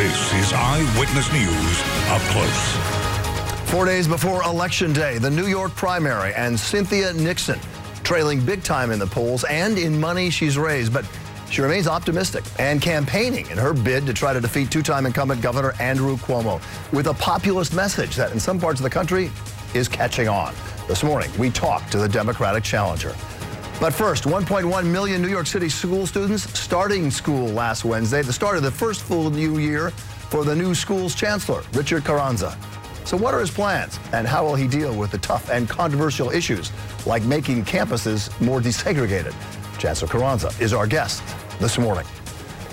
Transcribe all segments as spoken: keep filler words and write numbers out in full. This is Eyewitness News Up Close. Four days before Election Day, the New York primary and Cynthia Nixon trailing big time in the polls and in money she's raised, but she remains optimistic and campaigning in her bid to try to defeat two-time incumbent Governor Andrew Cuomo with a populist message that in some parts of the country is catching on. This morning, we talked to the Democratic challenger. But first, one point one million New York City school students starting school last Wednesday, the start of the first full new year for the new school's chancellor, Richard Carranza. So what are his plans, and how will he deal with the tough and controversial issues like making campuses more desegregated? Chancellor Carranza is our guest this morning.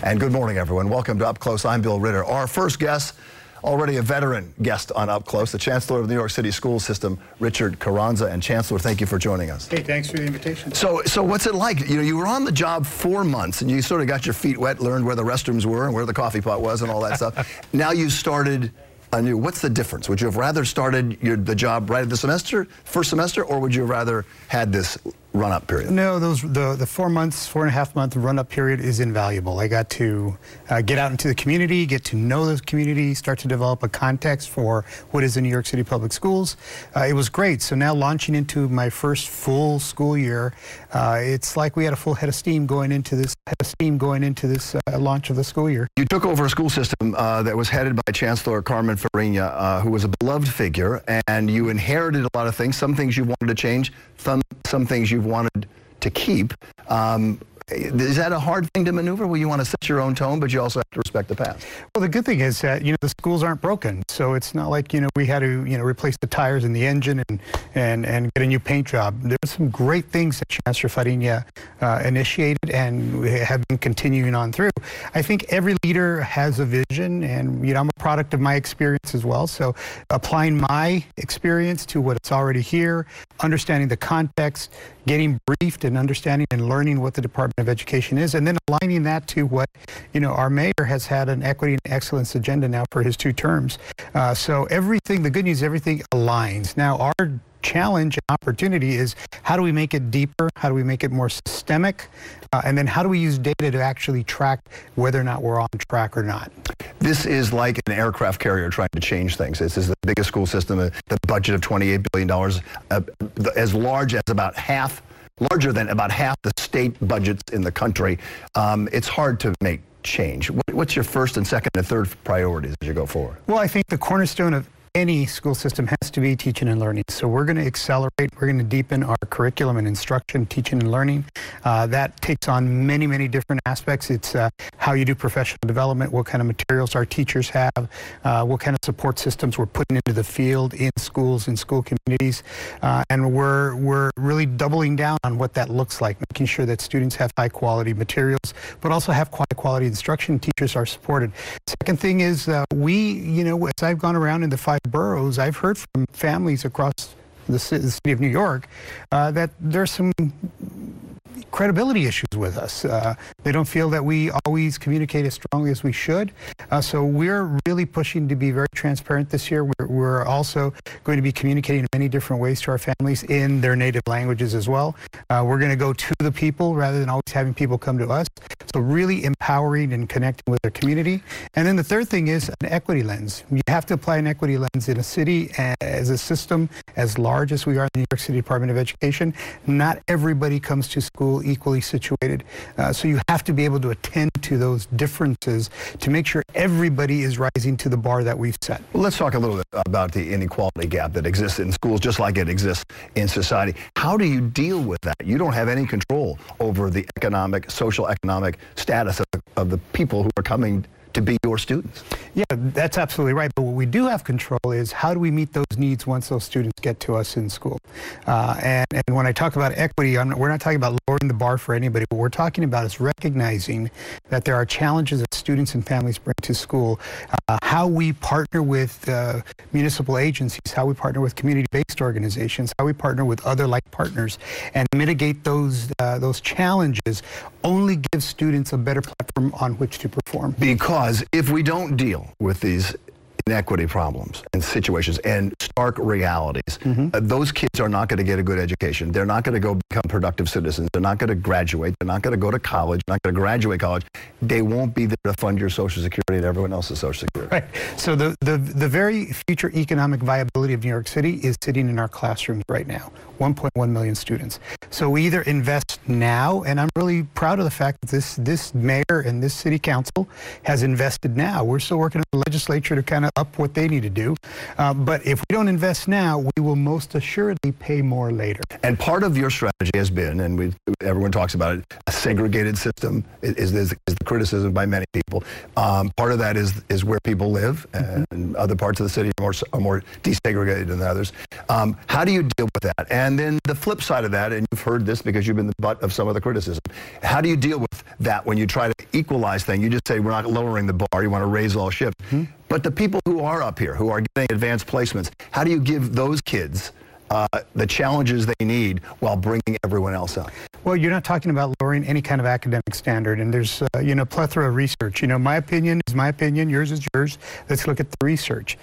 And good morning, everyone. Welcome to Up Close. I'm Bill Ritter. Our first guest, already a veteran guest on Up Close, the chancellor of the New York City school system, Richard Carranza. And Chancellor, thank you for joining us. Hey, thanks for the invitation. So, so what's it like? You know, you were on the job four months, and you sort of got your feet wet, learned where the restrooms were and where the coffee pot was and all that stuff. Now you started anew. What's the difference? Would you have rather started your, the job right at the semester, first semester, or would you have rather had this run-up period? No, those the the four months, four and a half month run-up period is invaluable. I got to uh, get out into the community, get to know the community, start to develop a context for what is the New York City public schools. Uh, it was great. So now launching into my first full school year, uh, it's like we had a full head of steam going into this head of steam going into this uh, launch of the school year. You took over a school system uh, that was headed by Chancellor Carmen Fariña, uh, who was a beloved figure, and you inherited a lot of things, some things you wanted to change, some, some things you've wanted to keep. Um, is that a hard thing to maneuver, where you want to set your own tone, but you also have to respect the past? Well, the good thing is that, you know, the schools aren't broken. So it's not like, you know, we had to, you know, replace the tires in the engine and, and, and get a new paint job. There's some great things that Chancellor Fariña uh, initiated and have been continuing on through. I think every leader has a vision, and, you know, I'm a product of my experience as well. So applying my experience to what's already here, understanding the context, getting briefed and understanding and learning what the Department of Education is, and then aligning that to what, you know, our mayor has had an equity and excellence agenda now for his two terms. Uh, so everything, the good news, everything aligns. Now our challenge and opportunity is, how do we make it deeper? How do we make it more systemic? Uh, and then how do we use data to actually track whether or not we're on track or not? This is like an aircraft carrier trying to change things. This is the biggest school system, uh, the budget of twenty-eight billion dollars, uh, the, as large as about half larger than about half the state budgets in the country. Um, it's hard to make change. What, what's your first and second and third priorities as you go forward? Well, I think the cornerstone of any school system has to be teaching and learning. So we're going to accelerate, we're going to deepen our curriculum and instruction, teaching and learning. Uh, that takes on many, many different aspects. It's uh, how you do professional development, what kind of materials our teachers have, uh, what kind of support systems we're putting into the field, in schools, in school communities. Uh, and we're, we're really doubling down on what that looks like, making sure that students have high quality materials, but also have high quality instruction, teachers are supported. Second thing is uh, we, you know, as I've gone around in the five boroughs, I've heard from families across the city of New York uh, that there's some credibility issues with us. Uh, they don't feel that we always communicate as strongly as we should. Uh, so we're really pushing to be very transparent this year. We're, we're also going to be communicating in many different ways to our families in their native languages as well. Uh, we're going to go to the people rather than always having people come to us. So really empowering and connecting with their community. And then the third thing is an equity lens. You have to apply an equity lens in a city as a system as large as we are in the New York City Department of Education. Not everybody comes to school equally situated. Uh, so you have to be able to attend to those differences to make sure everybody is rising to the bar that we've set. Well, let's talk a little bit about the inequality gap that exists in schools, just like it exists in society. How do you deal with that? You don't have any control over the economic, social economic status of, of the people who are coming to be your students. Yeah, that's absolutely right. But what we do have control is, how do we meet those needs once those students get to us in school? Uh, and, and when I talk about equity, I'm, we're not talking about lowering the bar for anybody. What we're talking about is recognizing that there are challenges that students and families bring to school. Uh, how we partner with uh, municipal agencies, how we partner with community-based organizations, how we partner with other like partners, and mitigate those uh, those challenges only gives students a better platform on which to perform. Because if we don't deal with these inequity problems and situations and stark realities. Mm-hmm. Uh, those kids are not going to get a good education. They're not going to go become productive citizens. They're not going to graduate. They're not going to go to college. They're not going to graduate college. They won't be there to fund your Social Security and everyone else's Social Security. Right. So the, the, the very future economic viability of New York City is sitting in our classrooms right now. one point one million students. So we either invest now, and I'm really proud of the fact that this, this mayor and this city council has invested now. We're still working with the legislature to kind of up what they need to do. Uh, but if we don't invest now, we will most assuredly pay more later. And part of your strategy has been, and we, everyone talks about it, a segregated system is, is, is the criticism by many people. Um, part of that is, is where people live, and mm-hmm. other parts of the city are more, are more desegregated than others. Um, how do you deal with that? And And then the flip side of that, and you've heard this because you've been the butt of some of the criticism. How do you deal with that when you try to equalize things? You just say, we're not lowering the bar, you want to raise all ships. Mm-hmm. But the people who are up here, who are getting advanced placements, how do you give those kids uh, the challenges they need while bringing everyone else up? Well, you're not talking about lowering any kind of academic standard, and there's, uh, you know, plethora of research. You know, my opinion is my opinion, yours is yours. Let's look at the research.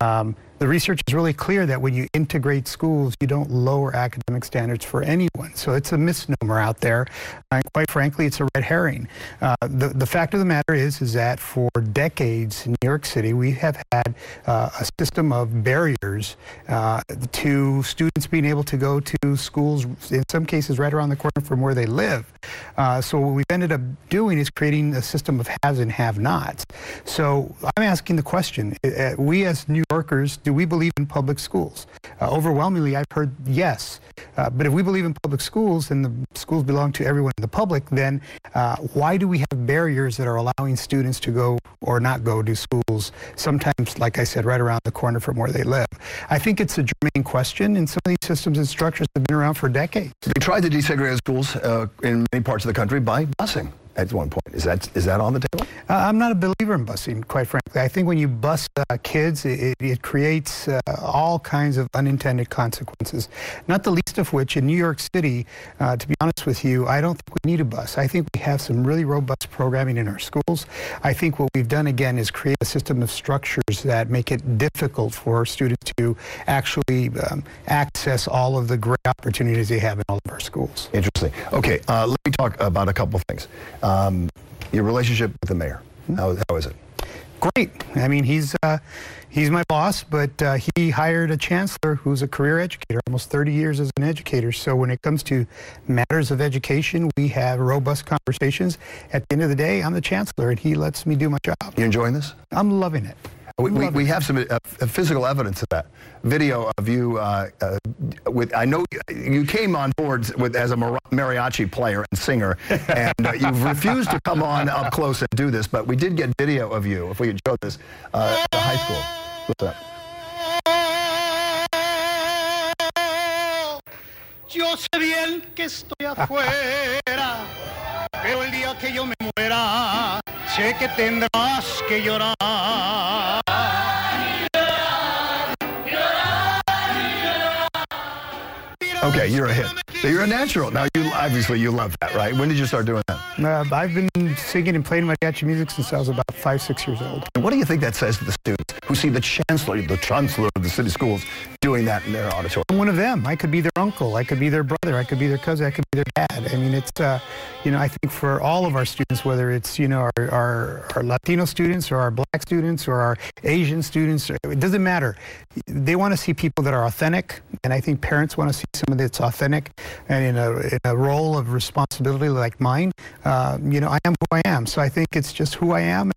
Um, The research is really clear that when you integrate schools, you don't lower academic standards for anyone. So it's a misnomer out there. And quite frankly, it's a red herring. Uh, the, the fact of the matter is, is that for decades in New York City, we have had uh, a system of barriers uh, to students being able to go to schools, in some cases right around the corner from where they live. Uh, so what we've ended up doing is creating a system of haves and have-nots. So I'm asking the question, we as New Yorkers, do we believe in public schools? Uh, overwhelmingly, I've heard yes. Uh, but if we believe in public schools and the schools belong to everyone in the public, then uh, why do we have barriers that are allowing students to go or not go to schools, sometimes, like I said, right around the corner from where they live? I think it's a germane question, and some of these systems and structures have been around for decades. They tried to desegregate schools uh, in many parts of the country by busing. At one point. Is that is that on the table? Uh, I'm not a believer in busing, quite frankly. I think when you bus uh, kids, it, it creates uh, all kinds of unintended consequences, not the least of which in New York City, uh, to be honest with you, I don't think we need a bus. I think we have some really robust programming in our schools. I think what we've done, again, is create a system of structures that make it difficult for students to actually um, access all of the great opportunities they have in all of our schools. Interesting. Okay, uh, let me talk about a couple of things. Uh, Um, your relationship with the mayor, how, how is it? Great. I mean, he's uh, he's my boss, but uh, he hired a chancellor who's a career educator, almost thirty years as an educator. So when it comes to matters of education, we have robust conversations. At the end of the day, I'm the chancellor, and he lets me do my job. You enjoying this? I'm loving it. We, we, we have some uh, physical evidence of that. Video of you uh, uh, with, I know you came on board with, as a mariachi player and singer, and uh, you've refused to come on up close and do this, but we did get video of you, if we could show this, uh, at the high school. What's up? Yo sé bien que estoy afuera, pero el día que yo me muera, sé que tendrás que llorar. Okay, you're a hit. So you're a natural. Now, you obviously you love that, right? When did you start doing that? Uh, I've been singing and playing mariachi music since I was about five, six years old. And what do you think that says to the students who see the chancellor, the chancellor of the city schools, doing that in their auditorium? I'm one of them. I could be their uncle. I could be their brother. I could be their cousin. I could be their dad. I mean, it's, uh, you know, I think for all of our students, whether it's, you know, our, our, our Latino students or our black students or our Asian students, it doesn't matter. They want to see people that are authentic, and I think parents want to see some that's authentic, and in a, in a role of responsibility like mine, uh, you know, I am who I am. So I think it's just who I am.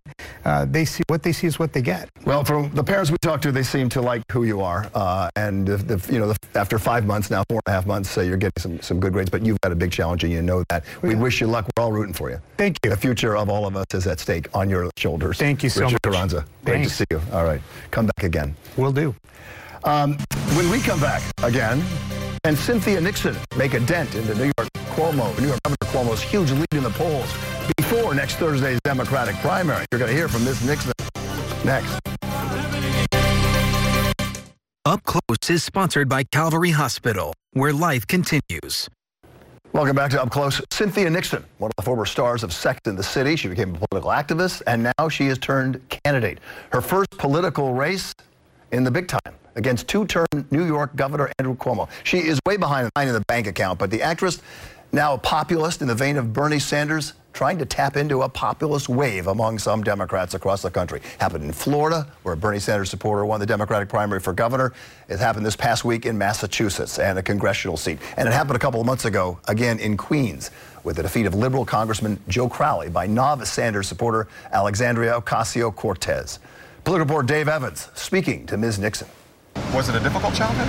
Uh, they see what they see is what they get. Well, from the parents we talked to, they seem to like who you are. Uh, and if the, you know, the, after five months now, four and a half months, so you're getting some some good grades. But you've got a big challenge, and you know that. We yeah. wish you luck. We're all rooting for you. Thank you. The future of all of us is at stake on your shoulders. Thank you so Richard much, Carranza. Great Thanks. to see you. All right, come back again. Will do. Um, when we come back again. And Cynthia Nixon make a dent into New York Cuomo, New York Governor Cuomo's huge lead in the polls before next Thursday's Democratic primary. You're going to hear from Miz Nixon next. Up Close is sponsored by Calvary Hospital, where life continues. Welcome back to Up Close. Cynthia Nixon, one of the former stars of Sex and the City. She became a political activist, and now she has turned candidate. Her first political race in the big time against two-term New York Governor Andrew Cuomo. She is way behind in the bank account, but the actress, now a populist in the vein of Bernie Sanders, trying to tap into a populist wave among some Democrats across the country. Happened in Florida, where a Bernie Sanders supporter won the Democratic primary for governor. It happened this past week in Massachusetts and a congressional seat. And it happened a couple of months ago, again in Queens, with the defeat of liberal Congressman Joe Crowley by novice Sanders supporter Alexandria Ocasio-Cortez. Political reporter Dave Evans speaking to Miz Nixon. Was it a difficult childhood?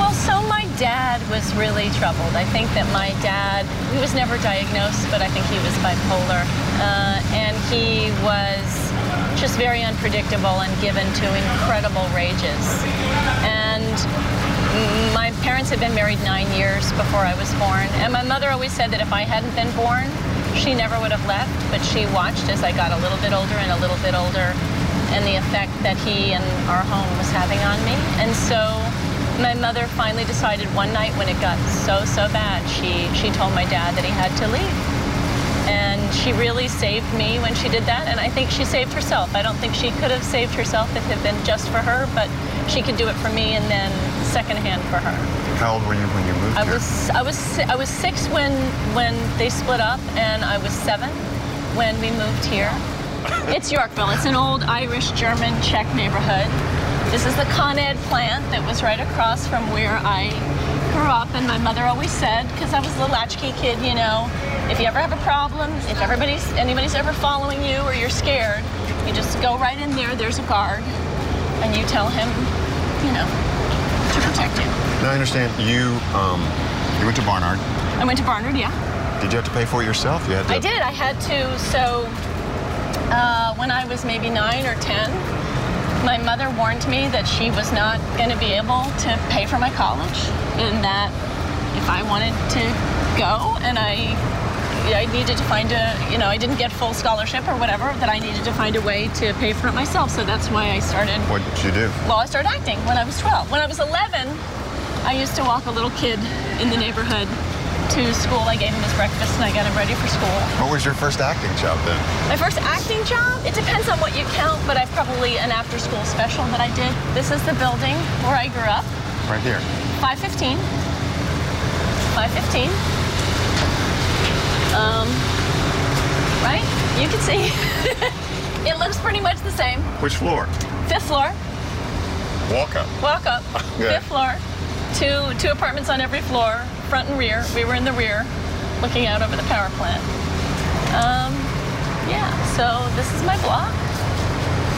Well, so my dad was really troubled. I think that my dad, he was never diagnosed, but I think he was bipolar. Uh, and he was just very unpredictable and given to incredible rages. And my parents had been married nine years before I was born. And my mother always said that if I hadn't been born, she never would have left. But she watched as I got a little bit older and a little bit older, and the effect that he and our home was having on me. And so my mother finally decided one night when it got so, so bad, she, she told my dad that he had to leave. And she really saved me when she did that, and I think she saved herself. I don't think she could have saved herself if it had been just for her, but she could do it for me and then secondhand for her. How old were you when you moved I here? Was, I, was, I was six when, when they split up, and I was seven when we moved here. It's Yorkville. It's an old Irish-German-Czech neighborhood. This is the Con Ed plant that was right across from where I grew up, and my mother always said, because I was a little latchkey kid, you know, if you ever have a problem, if everybody's, anybody's ever following you or you're scared, you just go right in there, there's a guard, and you tell him, you know, to protect you. Now I understand you, um, you went to Barnard. I went to Barnard, yeah. Did you have to pay for it yourself? You had to... I did. I had to, so... Uh, when I was maybe nine or ten, my mother warned me that she was not going to be able to pay for my college, and that if I wanted to go and I, I needed to find a, you know, I didn't get full scholarship or whatever, that I needed to find a way to pay for it myself. So that's why I started. What did you do? Well, I started acting when I was twelve. When I was eleven, I used to walk a little kid in the neighborhood to school. I gave him his breakfast and I got him ready for school. What was your first acting job then? My first acting job? It depends on what you count, but I've probably an after school special that I did. This is the building where I grew up. Right here. five fifteen. five fifteen. Um, right? You can see. It looks pretty much the same. Which floor? Fifth floor. Walk up. Walk up. Good. Fifth floor. Two, two apartments on every floor, front and rear. We were in the rear, looking out over the power plant. Um, yeah, so this is my block.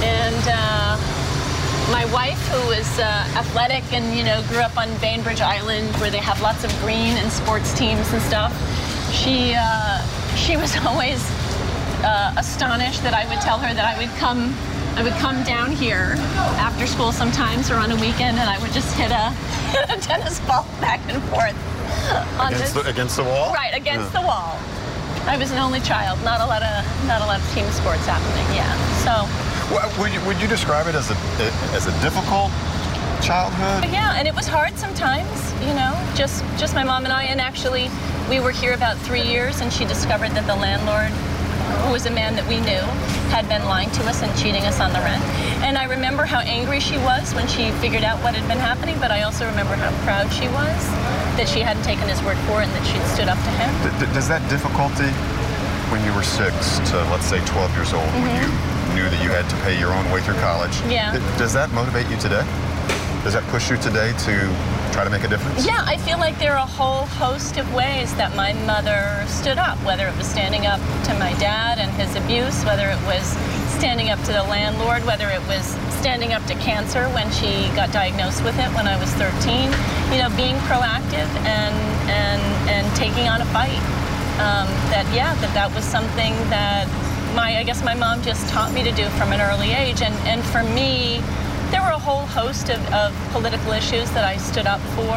And uh, my wife, who is uh, athletic and, you know, grew up on Bainbridge Island, where they have lots of green and sports teams and stuff, she, uh, she was always uh, astonished that I would tell her that I would come I would come down here after school sometimes or on a weekend, and I would just hit a, hit a tennis ball back and forth. On against, this, the, against the wall? Right, against yeah. the wall. I was an only child. Not a lot of not a lot of team sports happening. Yeah. So. Well, would you, would you describe it as a as a difficult childhood? But yeah, and it was hard sometimes. You know, just just my mom and I, and actually we were here about three years, and she discovered that the landlord, who was a man that we knew, had been lying to us and cheating us on the rent. And I remember how angry she was when she figured out what had been happening, but I also remember how proud she was that she hadn't taken his word for it and that she'd stood up to him. D- does that difficulty, when you were six to, let's say, twelve years old, mm-hmm. when you knew that you had to pay your own way through college, yeah. th- does that motivate you today? Does that push you today to try to make a difference? Yeah, I feel like there are a whole host of ways that my mother stood up, whether it was standing up to my dad and his abuse, whether it was standing up to the landlord, whether it was standing up to cancer when she got diagnosed with it when I was thirteen. You know, being proactive and and and taking on a fight. Um, that, yeah, that that was something that my, I guess my mom just taught me to do from an early age. And, and for me, there were a whole host of, of political issues that I stood up for.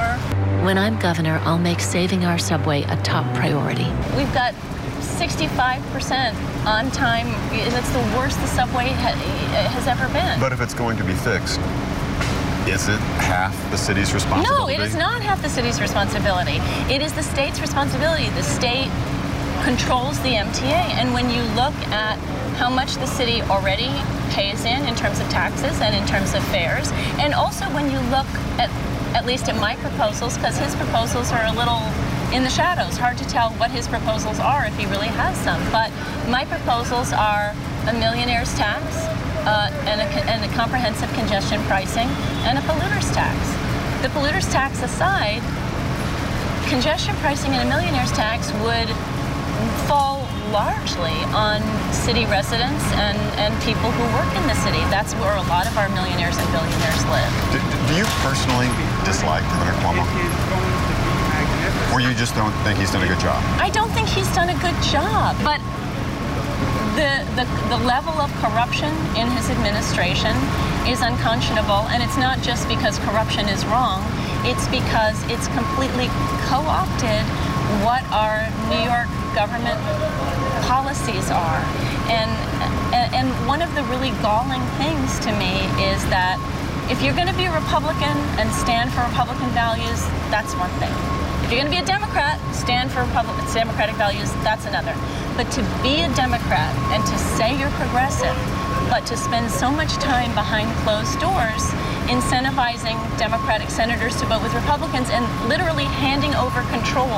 When I'm governor, I'll make saving our subway a top priority. We've got sixty-five percent on time. That's the worst the subway ha has ever been. But if it's going to be fixed, Is it half the city's responsibility? No, it is not half the city's responsibility. It is the state's responsibility. The state controls the M T A. And when you look at how much the city already pays in, in terms of taxes and in terms of fares, and also when you look at, at least at my proposals, because his proposals are a little in the shadows, hard to tell what his proposals are if he really has some. But my proposals are a millionaire's tax, Uh, and, a, and a comprehensive congestion pricing, and a polluter's tax. The polluter's tax aside, congestion pricing and a millionaire's tax would fall largely on city residents and, and people who work in the city. That's where a lot of our millionaires and billionaires live. Do, do you personally dislike Governor Cuomo? Or you just don't think he's done a good job? I don't think he's done a good job, but The, the, the level of corruption in his administration is unconscionable, and it's not just because corruption is wrong, it's because it's completely co-opted what our New York government policies are. And, and one of the really galling things to me is that if you're going to be a Republican and stand for Republican values, that's one thing. If you're going to be a Democrat, stand for Republican, Democratic values, that's another. But to be a Democrat and to say you're progressive, but to spend so much time behind closed doors incentivizing Democratic senators to vote with Republicans and literally handing over control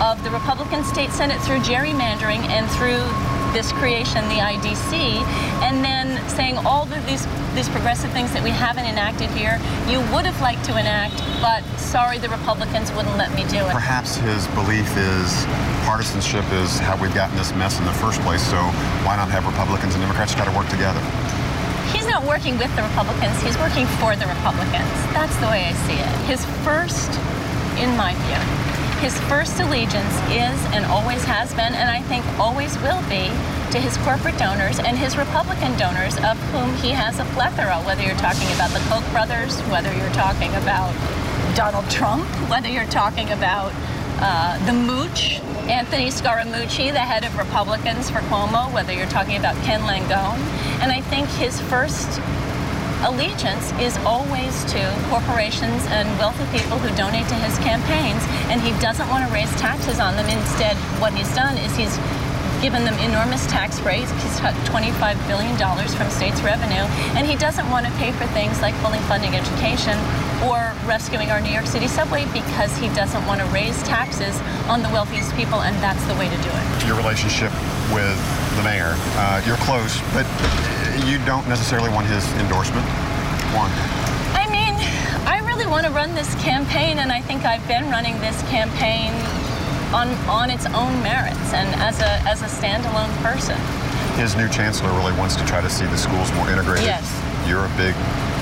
of the Republican state Senate through gerrymandering and through this creation, the I D C, and then saying all the, these these progressive things that we haven't enacted here, you would have liked to enact, but sorry, the Republicans wouldn't let me do it. Perhaps his belief is partisanship is how we've gotten this mess in the first place, so why not have Republicans and Democrats try to work together? He's not working with the Republicans, he's working for the Republicans. That's the way I see it. His first, in my view, his first allegiance is and always has been, and I think always will be, to his corporate donors and his Republican donors, of whom he has a plethora, whether you're talking about the Koch brothers, whether you're talking about Donald Trump, whether you're talking about uh, the Mooch, Anthony Scaramucci, the head of Republicans for Cuomo, whether you're talking about Ken Langone. And I think his first allegiance is always to corporations and wealthy people who donate to his campaigns, and he doesn't want to raise taxes on them. Instead, what he's done is he's given them enormous tax rates. He's cut twenty-five billion dollars from states' revenue, and he doesn't want to pay for things like fully funding education or rescuing our New York City subway because he doesn't want to raise taxes on the wealthiest people, and that's the way to do it. Your relationship with the mayor, uh, you're close, but you don't necessarily want his endorsement. One. I mean, I really want to run this campaign, and I think I've been running this campaign on on its own merits and as a as a standalone person. His new chancellor really wants to try to see the schools more integrated. Yes. You're a big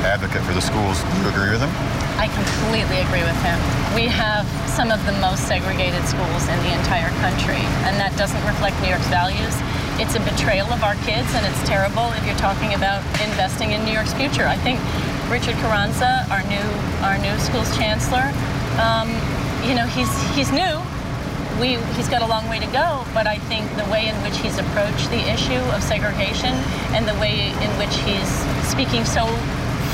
advocate for the schools. Do you agree with him? I completely agree with him. We have some of the most segregated schools in the entire country, and that doesn't reflect New York's values. It's a betrayal of our kids, and it's terrible if you're talking about investing in New York's future. I think Richard Carranza, our new our new schools chancellor, um, you know, he's he's new. We he's got a long way to go, but I think the way in which he's approached the issue of segregation and the way in which he's speaking so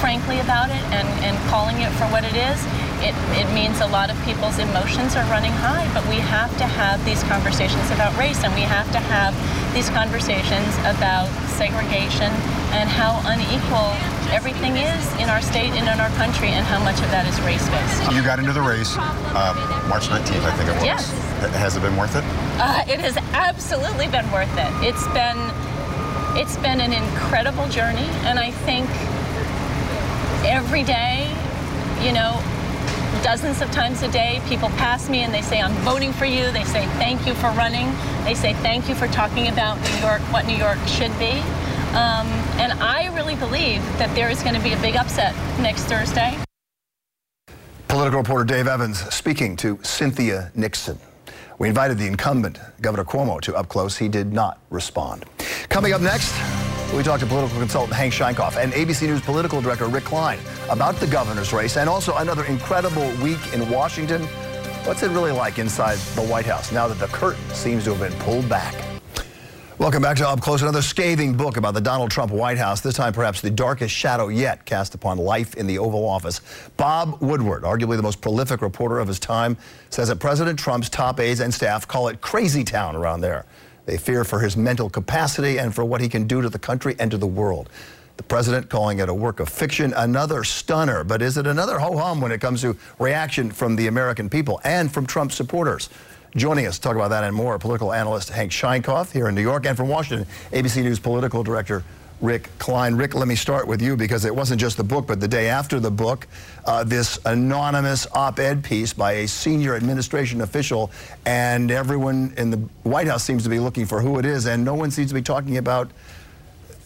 frankly about it and, and calling it for what it is, it, it means a lot of people's emotions are running high, but we have to have these conversations about race, and we have to have these conversations about segregation and how unequal everything is in our state and in our country and how much of that is race-based. You got into the race uh, March nineteenth, I think it was. Yes. Has it been worth it? Uh, it has absolutely been worth it. It's been, it's been an incredible journey, and I think every day, you know, dozens of times a day, people pass me and they say, I'm voting for you. They say, thank you for running. They say, thank you for talking about New York, what New York should be. Um, and I really believe that there is going to be a big upset next Thursday. Political reporter Dave Evans speaking to Cynthia Nixon. We invited the incumbent, Governor Cuomo, to Up Close. He did not respond. Coming up next, we talked to political consultant Hank Sheinkopf and A B C News political director Rick Klein about the governor's race and also another incredible week in Washington. What's it really like inside the White House now that the curtain seems to have been pulled back? Welcome back to Up Close. Another scathing book about the Donald Trump White House, this time perhaps the darkest shadow yet cast upon life in the Oval Office. Bob Woodward, arguably the most prolific reporter of his time, says that President Trump's top aides and staff call it crazy town around there. They fear for his mental capacity and for what he can do to the country and to the world. The president calling it a work of fiction, another stunner. But is it another ho-hum when it comes to reaction from the American people and from Trump supporters? Joining us to talk about that and more, political analyst Hank Sheinkopf here in New York, and from Washington, A B C News political director Rick Klein. Rick, let me start with you, because it wasn't just the book, but the day after the book, uh, this anonymous op-ed piece by a senior administration official, and everyone in the White House seems to be looking for who it is, and no one seems to be talking about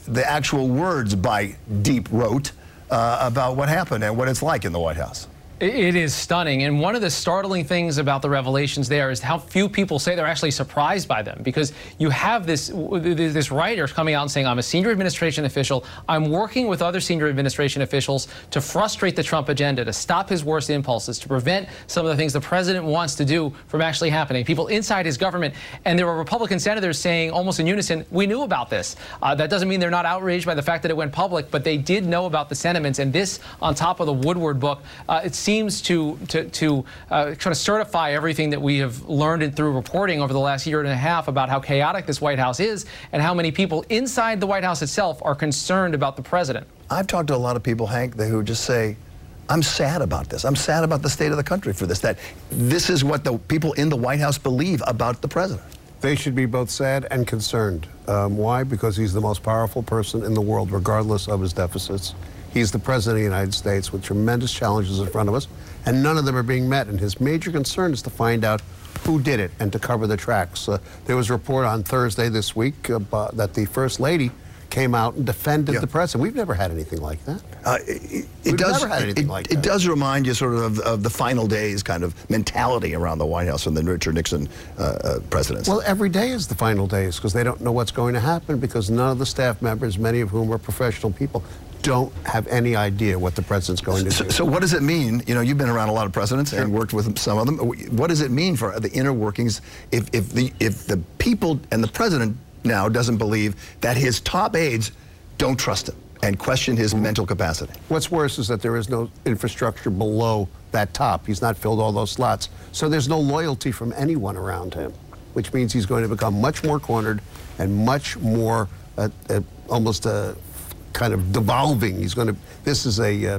the actual words by deep throat uh, about what happened and what it's like in the White House. It is stunning, and one of the startling things about the revelations there is how few people say they're actually surprised by them, because you have this this writer coming out and saying, I'm a senior administration official, I'm working with other senior administration officials to frustrate the Trump agenda, to stop his worst impulses, to prevent some of the things the president wants to do from actually happening. People inside his government, and there were Republican senators saying almost in unison, we knew about this. Uh, that doesn't mean they're not outraged by the fact that it went public, but they did know about the sentiments, and this on top of the Woodward book, uh, it's seems to to, to uh, kind of certify everything that we have learned and through reporting over the last year and a half about how chaotic this White House is and how many people inside the White House itself are concerned about the president. I've talked to a lot of people, Hank, who just say, I'm sad about this. I'm sad about the state of the country for this, that this is what the people in the White House believe about the president. They should be both sad and concerned. Um, why? Because he's the most powerful person in the world, regardless of his deficits. He's the president of the United States with tremendous challenges in front of us, and none of them are being met. And his major concern is to find out who did it and to cover the tracks. Uh, there was a report on Thursday this week uh, that the First Lady came out and defended yeah. the president. We've never had anything like that. Uh, it, it We've does, never had anything it, like that. It does remind you sort of of the final days kind of mentality around the White House from the Richard Nixon uh, uh, presidency. Well, every day is the final days because they don't know what's going to happen, because none of the staff members, many of whom are professional people, don't have any idea what the president's going to so, do. So what does it mean? You know, you've been around a lot of presidents sure. and worked with some of them. What does it mean for the inner workings if, if, the, if the people and the president now doesn't believe that his top aides don't trust him and question his mm-hmm. mental capacity? What's worse is that there is no infrastructure below that top. He's not filled all those slots. So there's no loyalty from anyone around him, which means he's going to become much more cornered and much more uh, uh, almost a uh, kind of devolving. He's going to, this is a uh,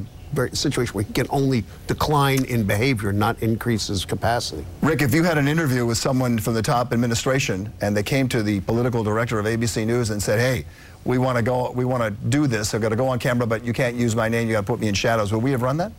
situation where he can only decline in behavior, not increase his capacity. Rick, if you had an interview with someone from the top administration and they came to the political director of A B C News and said, hey, we want to go, we want to do this, I've got to go on camera, but you can't use my name, you got to put me in shadows, would we have run that?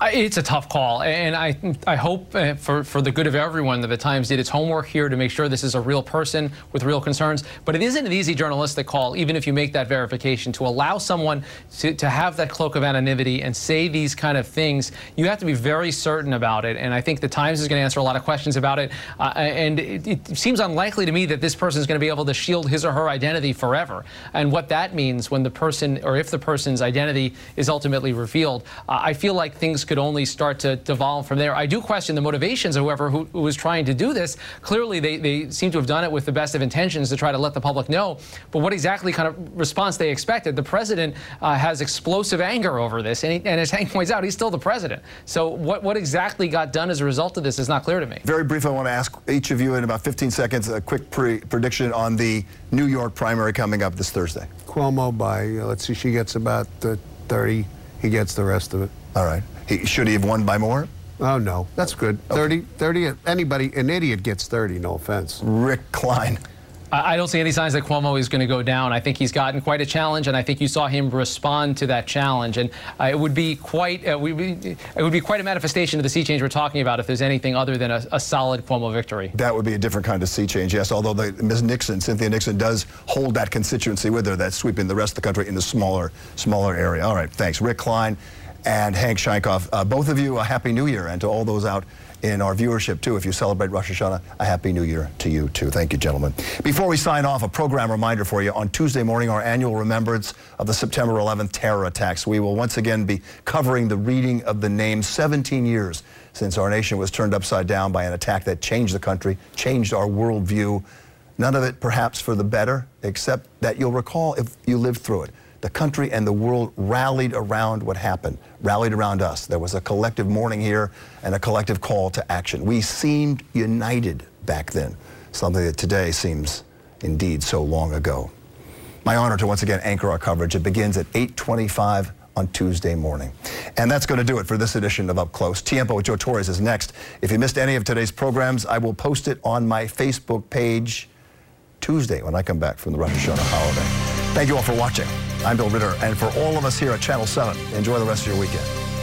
It's a tough call, and I I hope for, for the good of everyone that the Times did its homework here to make sure this is a real person with real concerns. But it isn't an easy journalistic call, even if you make that verification, to allow someone to, to have that cloak of anonymity and say these kind of things. You have to be very certain about it, and I think the Times is going to answer a lot of questions about it. Uh, and it, it seems unlikely to me that this person is going to be able to shield his or her identity forever, and what that means when the person, or if the person's identity is ultimately revealed. Uh, I feel like things could only start to devolve from there. I do question the motivations of whoever who, who was trying to do this. Clearly, they, they seem to have done it with the best of intentions to try to let the public know, but what exactly kind of response they expected. The president uh, has explosive anger over this, and, he, and as Hank points out, he's still the president. So what, what exactly got done as a result of this is not clear to me. Very brief, I want to ask each of you in about fifteen seconds a quick pre prediction on the New York primary coming up this Thursday. Cuomo by, uh, let's see, she gets about uh, thirty, he gets the rest of it. All right. He, should he have won by more? Oh, no. That's good. Okay. thirty, thirty, anybody, an idiot gets thirty, no offense. Rick Klein. I don't see any signs that Cuomo is going to go down. I think he's gotten quite a challenge, and I think you saw him respond to that challenge. And uh, it would be quite uh, we, we, it would be quite a manifestation of the sea change we're talking about if there's anything other than a, a solid Cuomo victory. That would be a different kind of sea change, yes, although the, Miz Nixon, Cynthia Nixon, does hold that constituency with her that's sweeping the rest of the country in a smaller, smaller area. All right, thanks. Rick Klein and Hank Sheinkopf, uh, both of you, a Happy New Year, and to all those out in our viewership, too. If you celebrate Rosh Hashanah, a Happy New Year to you, too. Thank you, gentlemen. Before we sign off, a program reminder for you. On Tuesday morning, our annual remembrance of the September eleventh terror attacks. We will once again be covering the reading of the name. Seventeen years since our nation was turned upside down by an attack that changed the country, changed our worldview, None of it perhaps for the better, except that you'll recall, if you lived through it, the country and the world rallied around what happened, rallied around us. There was a collective mourning here and a collective call to action. We seemed united back then, something that today seems indeed so long ago. My honor to once again anchor our coverage. It begins at eight twenty-five on Tuesday morning. And that's going to do it for this edition of Up Close. Tiempo with Joe Torres is next. If you missed any of today's programs, I will post it on my Facebook page Tuesday when I come back from the Rosh Hashanah holiday. Thank you all for watching. I'm Bill Ritter, and for all of us here at Channel seven, enjoy the rest of your weekend.